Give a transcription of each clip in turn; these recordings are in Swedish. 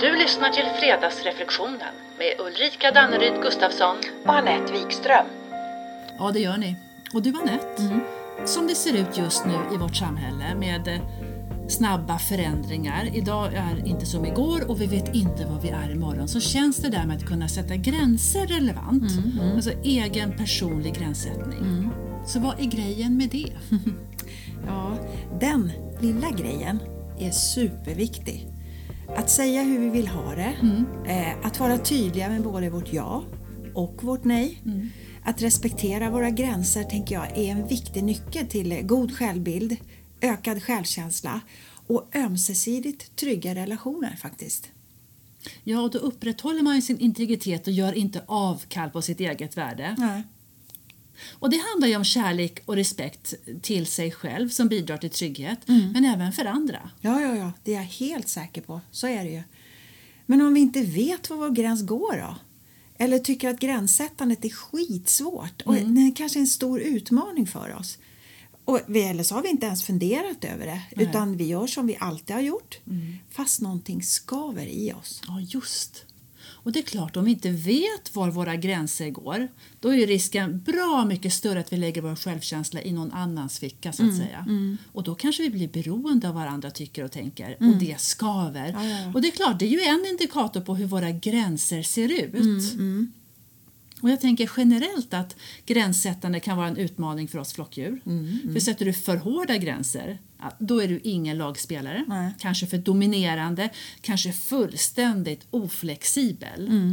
Du lyssnar till Fredagsreflektionen med Ulrika Danneryd Gustafsson och Annette Wikström. Ja, det gör ni. Och du, Annette, som det ser ut just nu i vårt samhälle med snabba förändringar. Idag är inte som igår och vi vet inte vad vi är imorgon. Så känns det där med att kunna sätta gränser relevant. Alltså egen personlig gränssättning. Så vad är grejen med det? Ja, den lilla grejen är superviktig. Att säga hur vi vill ha det. Att vara tydliga med både vårt ja och vårt nej. Att respektera våra gränser, tänker jag, är en viktig nyckel till god självbild, ökad självkänsla och ömsesidigt trygga relationer faktiskt. Ja, och då upprätthåller man ju sin integritet och gör inte avkall på sitt eget värde. Nej. Och det handlar ju om kärlek och respekt till sig själv som bidrar till trygghet. Men även för andra. Ja. Det är jag helt säker på. Så är det ju. Men om vi inte vet var vår gräns går då? Eller tycker att gränssättandet är skitsvårt. Och det är kanske en stor utmaning för oss. Eller så har vi inte ens funderat över det. Nej. Utan vi gör som vi alltid har gjort. Fast någonting skaver i oss. Ja, just. Och det är klart, om vi inte vet var våra gränser går, då är risken bra mycket större att vi lägger vår självkänsla i någon annans ficka, så att säga. Och då kanske vi blir beroende av vad andra tycker och tänker. Och det skaver. Ja. Och det är klart, det är ju en indikator på hur våra gränser ser ut. Och jag tänker generellt att gränssättande kan vara en utmaning för oss flockdjur. För sätter du för hårda gränser, då är du ingen lagspelare. Nej. Kanske för dominerande, kanske fullständigt oflexibel.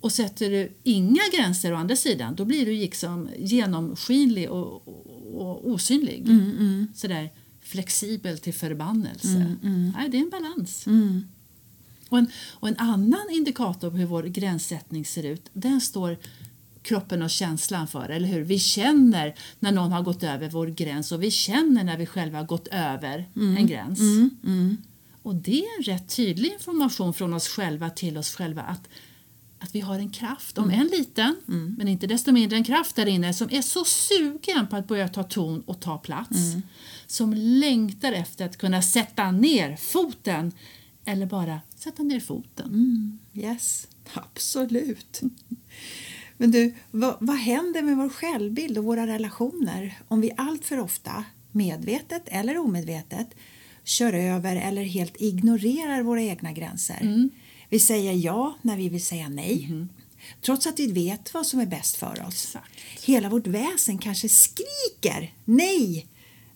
Och sätter du inga gränser å andra sidan, då blir du liksom genomskinlig och osynlig. Sådär flexibel till förbannelse. Nej, det är en balans. Och en annan indikator på hur vår gränssättning ser ut, den står kroppen och känslan för, eller hur? Vi känner när någon har gått över vår gräns, och vi känner när vi själva har gått över en gräns. Och det är en rätt tydlig information från oss själva till oss själva att vi har en kraft, om en liten, men inte desto mindre en kraft där inne som är så sugen på att börja ta ton och ta plats. Som längtar efter att kunna sätta ner foten. Eller bara sätta ner foten. Yes, absolut. Men du, vad händer med vår självbild och våra relationer om vi allt för ofta, medvetet eller omedvetet, kör över eller helt ignorerar våra egna gränser? Vi säger ja när vi vill säga nej. Trots att vi vet vad som är bäst för oss. Exakt. Hela vårt väsen kanske skriker nej.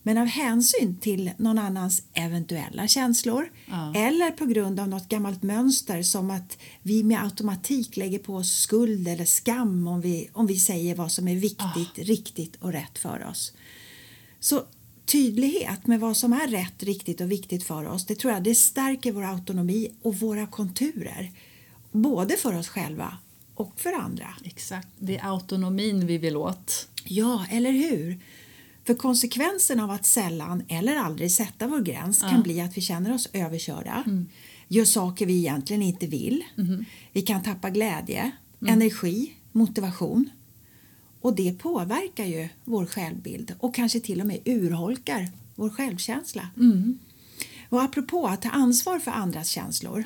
Men av hänsyn till någon annans eventuella känslor. Eller på grund av något gammalt mönster, som att vi med automatik lägger på oss skuld eller skam om vi säger vad som är viktigt, riktigt och rätt för oss. Så tydlighet med vad som är rätt, riktigt och viktigt för oss, det tror jag, det stärker vår autonomi och våra konturer. Både för oss själva och för andra. Exakt, det är autonomin vi vill åt. Ja, eller hur? För konsekvensen av att sällan eller aldrig sätta vår gräns kan bli att vi känner oss överkörda. Gör saker vi egentligen inte vill. Vi kan tappa glädje, energi, motivation. Och det påverkar ju vår självbild och kanske till och med urholkar vår självkänsla. Och apropå att ta ansvar för andras känslor.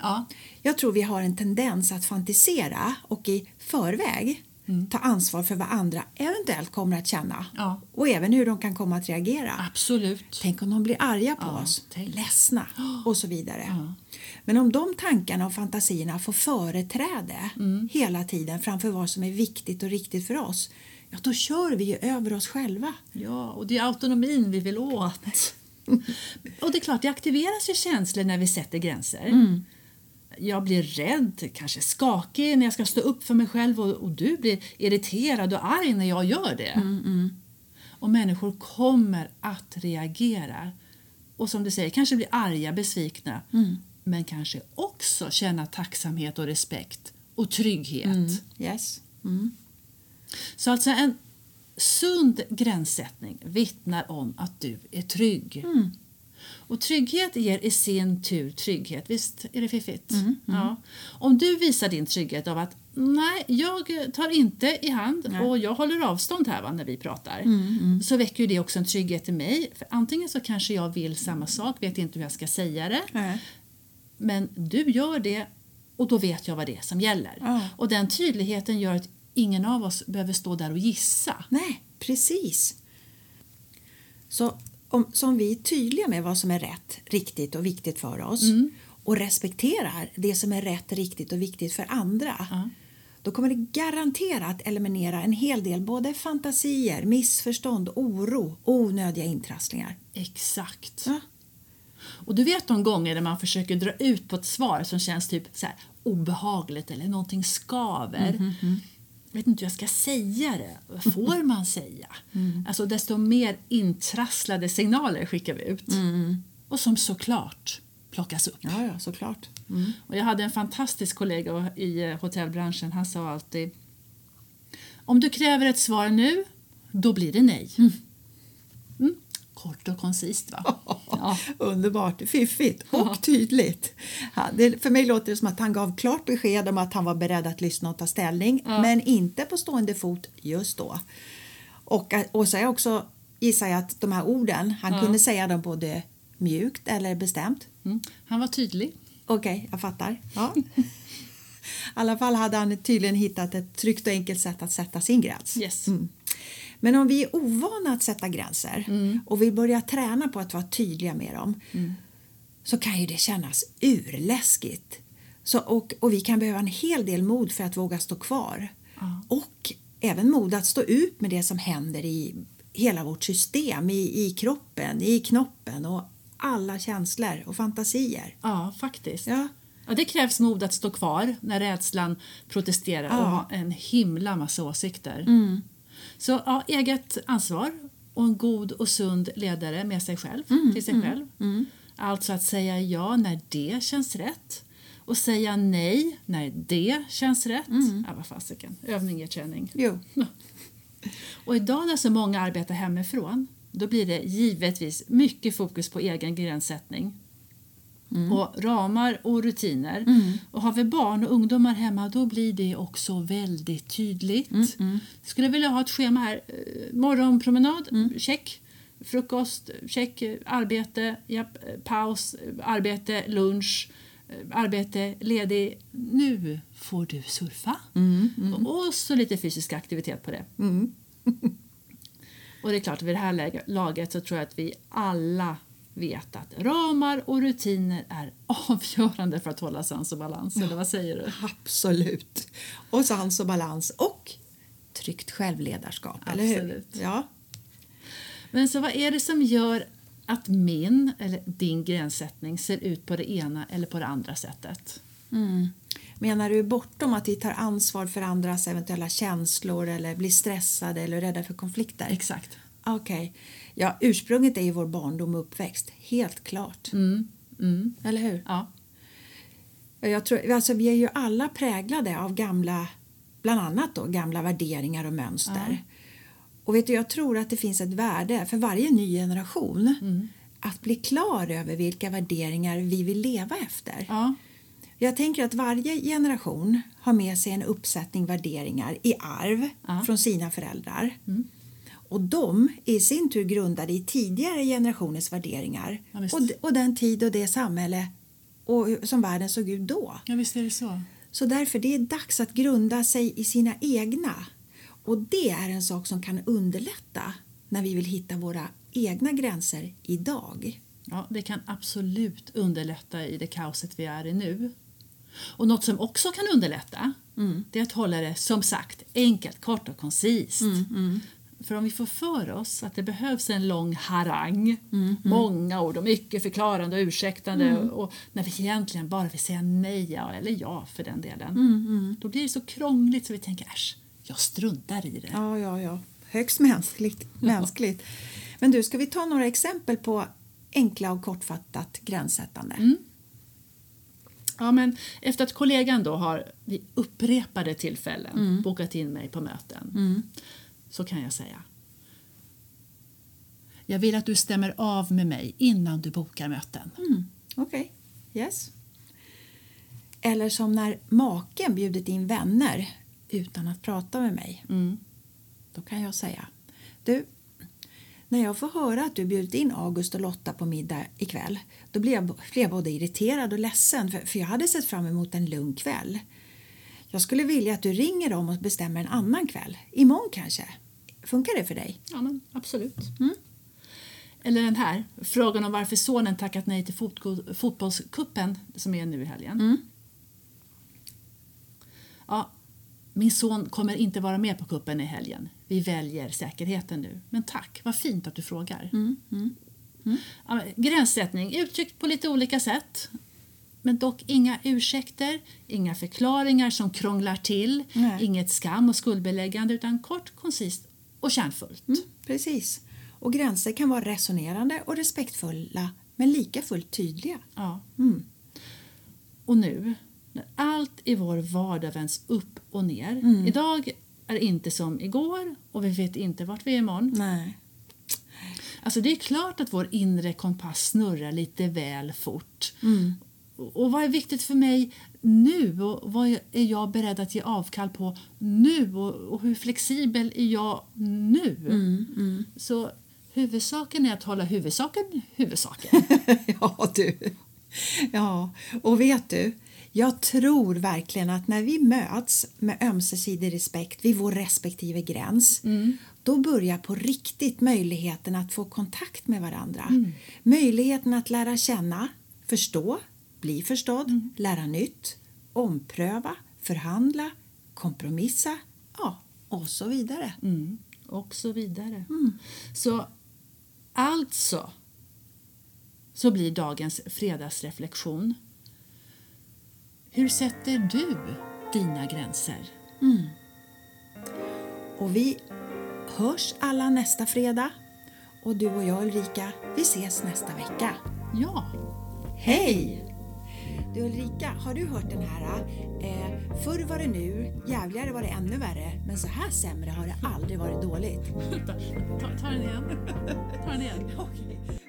Jag tror vi har en tendens att fantisera och i förväg ta ansvar för vad andra eventuellt kommer att känna. Och även hur de kan komma att reagera. Absolut. Tänk om de blir arga på oss. Tänk. Ledsna och så vidare. Men om de tankarna och fantasierna får företräde hela tiden framför vad som är viktigt och riktigt för oss, ja, då kör vi ju över oss själva. Ja, och det är autonomin vi vill åt. Och det är klart, det aktiveras ju känslor när vi sätter gränser. Jag blir rädd, kanske skakig när jag ska stå upp för mig själv, och du blir irriterad och arg när jag gör det. Och människor kommer att reagera. Och som du säger, kanske blir arga, besvikna. Men kanske också känna tacksamhet och respekt och trygghet. Så alltså en sund gränssättning vittnar om att du är trygg. Och trygghet ger i sin tur trygghet. Visst är det fiffigt? Ja. Om du visar din trygghet av att nej, jag tar inte i hand och jag håller avstånd här när vi pratar. Så väcker ju det också en trygghet i mig. För antingen så kanske jag vill samma sak, vet inte hur jag ska säga det. Men du gör det och då vet jag vad det är som gäller. Ja. Och den tydligheten gör att ingen av oss behöver stå där och gissa. Nej, precis. Så om vi är tydliga med vad som är rätt, riktigt och viktigt för oss. Mm. Och respekterar det som är rätt, riktigt och viktigt för andra. Ja. Då kommer det garanterat eliminera en hel del både fantasier, missförstånd, oro och onödiga intrasslingar. Exakt. Ja. Och du vet de gånger när man försöker dra ut på ett svar som känns typ så här obehagligt eller någonting skaver. Mm. Jag vet inte hur jag ska säga det. Vad får man säga? Mm. Alltså desto mer intrasslade signaler skickar vi ut. Mm. Och som såklart plockas upp. Ja, såklart. Mm. Och jag hade en fantastisk kollega i hotellbranschen. Han sa alltid: om du kräver ett svar nu, då blir det nej. Mm. Mm. Kort och koncist, va? Ja. Underbart, fiffigt och tydligt. För mig låter det som att han gav klart besked om att han var beredd att lyssna och ta ställning. Ja. Men inte på stående fot just då. Och så är jag också, gissar jag att de här orden, han kunde säga dem både mjukt eller bestämt. Mm. Han var tydlig. Okej, jag fattar. Ja. I alla fall hade han tydligen hittat ett tryggt och enkelt sätt att sätta sin gräns. Yes. Mm. Men om vi är ovana att sätta gränser och vi börjar träna på att vara tydliga med dem så kan ju det kännas urläskigt. Och vi kan behöva en hel del mod för att våga stå kvar. Och även mod att stå ut med det som händer i hela vårt system, i kroppen, i knoppen och alla känslor och fantasier. Ja, faktiskt. Ja. Ja, det krävs mod att stå kvar när rädslan protesterar och har en himla massa åsikter. Mm. Så ja, eget ansvar och en god och sund ledare med sig själv, till sig själv. Mm. Alltså att säga ja när det känns rätt. Och säga nej när det känns rätt. Mm. Ja, vad fasiken. Övning är träning. Jo. Och idag när så många arbetar hemifrån, då blir det givetvis mycket fokus på egen gränssättning. Mm. Och ramar och rutiner. Mm. Och har vi barn och ungdomar hemma, då blir det också väldigt tydligt. Skulle vilja ha ett schema här. Morgonpromenad, check. Frukost, check. Arbete, japp. Paus, arbete, lunch, arbete, ledig. Nu får du surfa. Och så lite fysisk aktivitet på det. Och det är klart, vid det här laget så tror jag att vi alla vet att ramar och rutiner är avgörande för att hålla sans och balans. Eller vad säger du? Absolut. Och sans och balans och tryggt självledarskap. Absolut. Eller hur? Ja. Men så vad är det som gör att min eller din gränssättning ser ut på det ena eller på det andra sättet? Mm. Menar du bortom att vi tar ansvar för andras eventuella känslor eller blir stressade eller rädda för konflikter? Exakt. Okej. Ja, ursprunget är ju vår barndom och uppväxt. Helt klart. Eller hur? Ja. Jag tror, alltså, vi är ju alla präglade av gamla, bland annat då, gamla värderingar och mönster. Ja. Och vet du, jag tror att det finns ett värde för varje ny generation att bli klar över vilka värderingar vi vill leva efter. Ja. Jag tänker att varje generation har med sig en uppsättning värderingar i arv från sina föräldrar. Mm. Och de är i sin tur grundade i tidigare generationers värderingar. Ja, och den tid och det samhälle och som världen såg ut då. Ja, visst är det så. Så därför det är dags att grunda sig i sina egna. Och det är en sak som kan underlätta när vi vill hitta våra egna gränser idag. Ja, det kan absolut underlätta i det kaoset vi är i nu. Och något som också kan underlätta det är att hålla det, som sagt, enkelt, kort och koncist. För om vi får för oss att det behövs en lång harang, många ord och mycket förklarande och ursäktande. Och när vi egentligen bara vill säga nej eller ja för den delen. Då blir det så krångligt så vi tänker, äsch, jag struntar i det. Ja. Högst mänskligt. Men du, ska vi ta några exempel på enkla och kortfattat gränssättande? Ja, men efter att kollegan då har vid upprepade tillfällen bokat in mig på möten. Så kan jag säga: jag vill att du stämmer av med mig innan du bokar möten. Okej. Yes. Eller som när maken bjudit in vänner utan att prata med mig. Då kan jag säga: du, När jag får höra att du bjudit in August och Lotta på middag ikväll, då blev jag både irriterad och ledsen, för jag hade sett fram emot en lugn kväll. Jag skulle vilja att du ringer dem och bestämmer en annan kväll. Imorgon kanske. Funkar det för dig? Ja, men absolut. Mm. Eller den här. Frågan om varför sonen tackat nej till fotbollskuppen som är nu i helgen. Mm. Ja, min son kommer inte vara med på kuppen i helgen. Vi väljer säkerheten nu. Men tack, vad fint att du frågar. Mm. Mm. Mm. Ja, gränssättning uttryckt på lite olika sätt. Men dock inga ursäkter, inga förklaringar som krånglar till. Nej. Inget skam och skuldbeläggande, utan kort, koncist och kärnfullt. Mm, precis. Och gränser kan vara resonerande och respektfulla, men lika fullt tydliga. Ja. Mm. Och nu, när allt i vår vardag vänds upp och ner. Mm. Idag är inte som igår och vi vet inte vart vi är imorgon. Nej. Alltså det är klart att vår inre kompass snurrar lite väl fort. Mm. Och vad är viktigt för mig nu, och vad är jag beredd att ge avkall på nu, och hur flexibel är jag nu? Mm, mm. Så huvudsaken är att hålla huvudsaken. Ja du, ja, och vet du, jag tror verkligen att när vi möts med ömsesidig respekt vid vår respektive gräns, mm. då börjar på riktigt möjligheten att få kontakt med varandra. Mm. Möjligheten att lära känna, förstå, bli förstådd, mm. lära nytt, ompröva, förhandla, kompromissa, ja, och så vidare. Mm. Och så vidare. Mm. Så alltså så blir dagens fredagsreflektion. Hur sätter du dina gränser? Mm. Och vi hörs alla nästa fredag. Och du och jag, Ulrika, vi ses nästa vecka. Ja. Hej! Du Ulrika, har du hört den här? Förr var det nu, jävligare var det ännu värre. Men så här sämre har det aldrig varit dåligt. Ta den igen. Okej.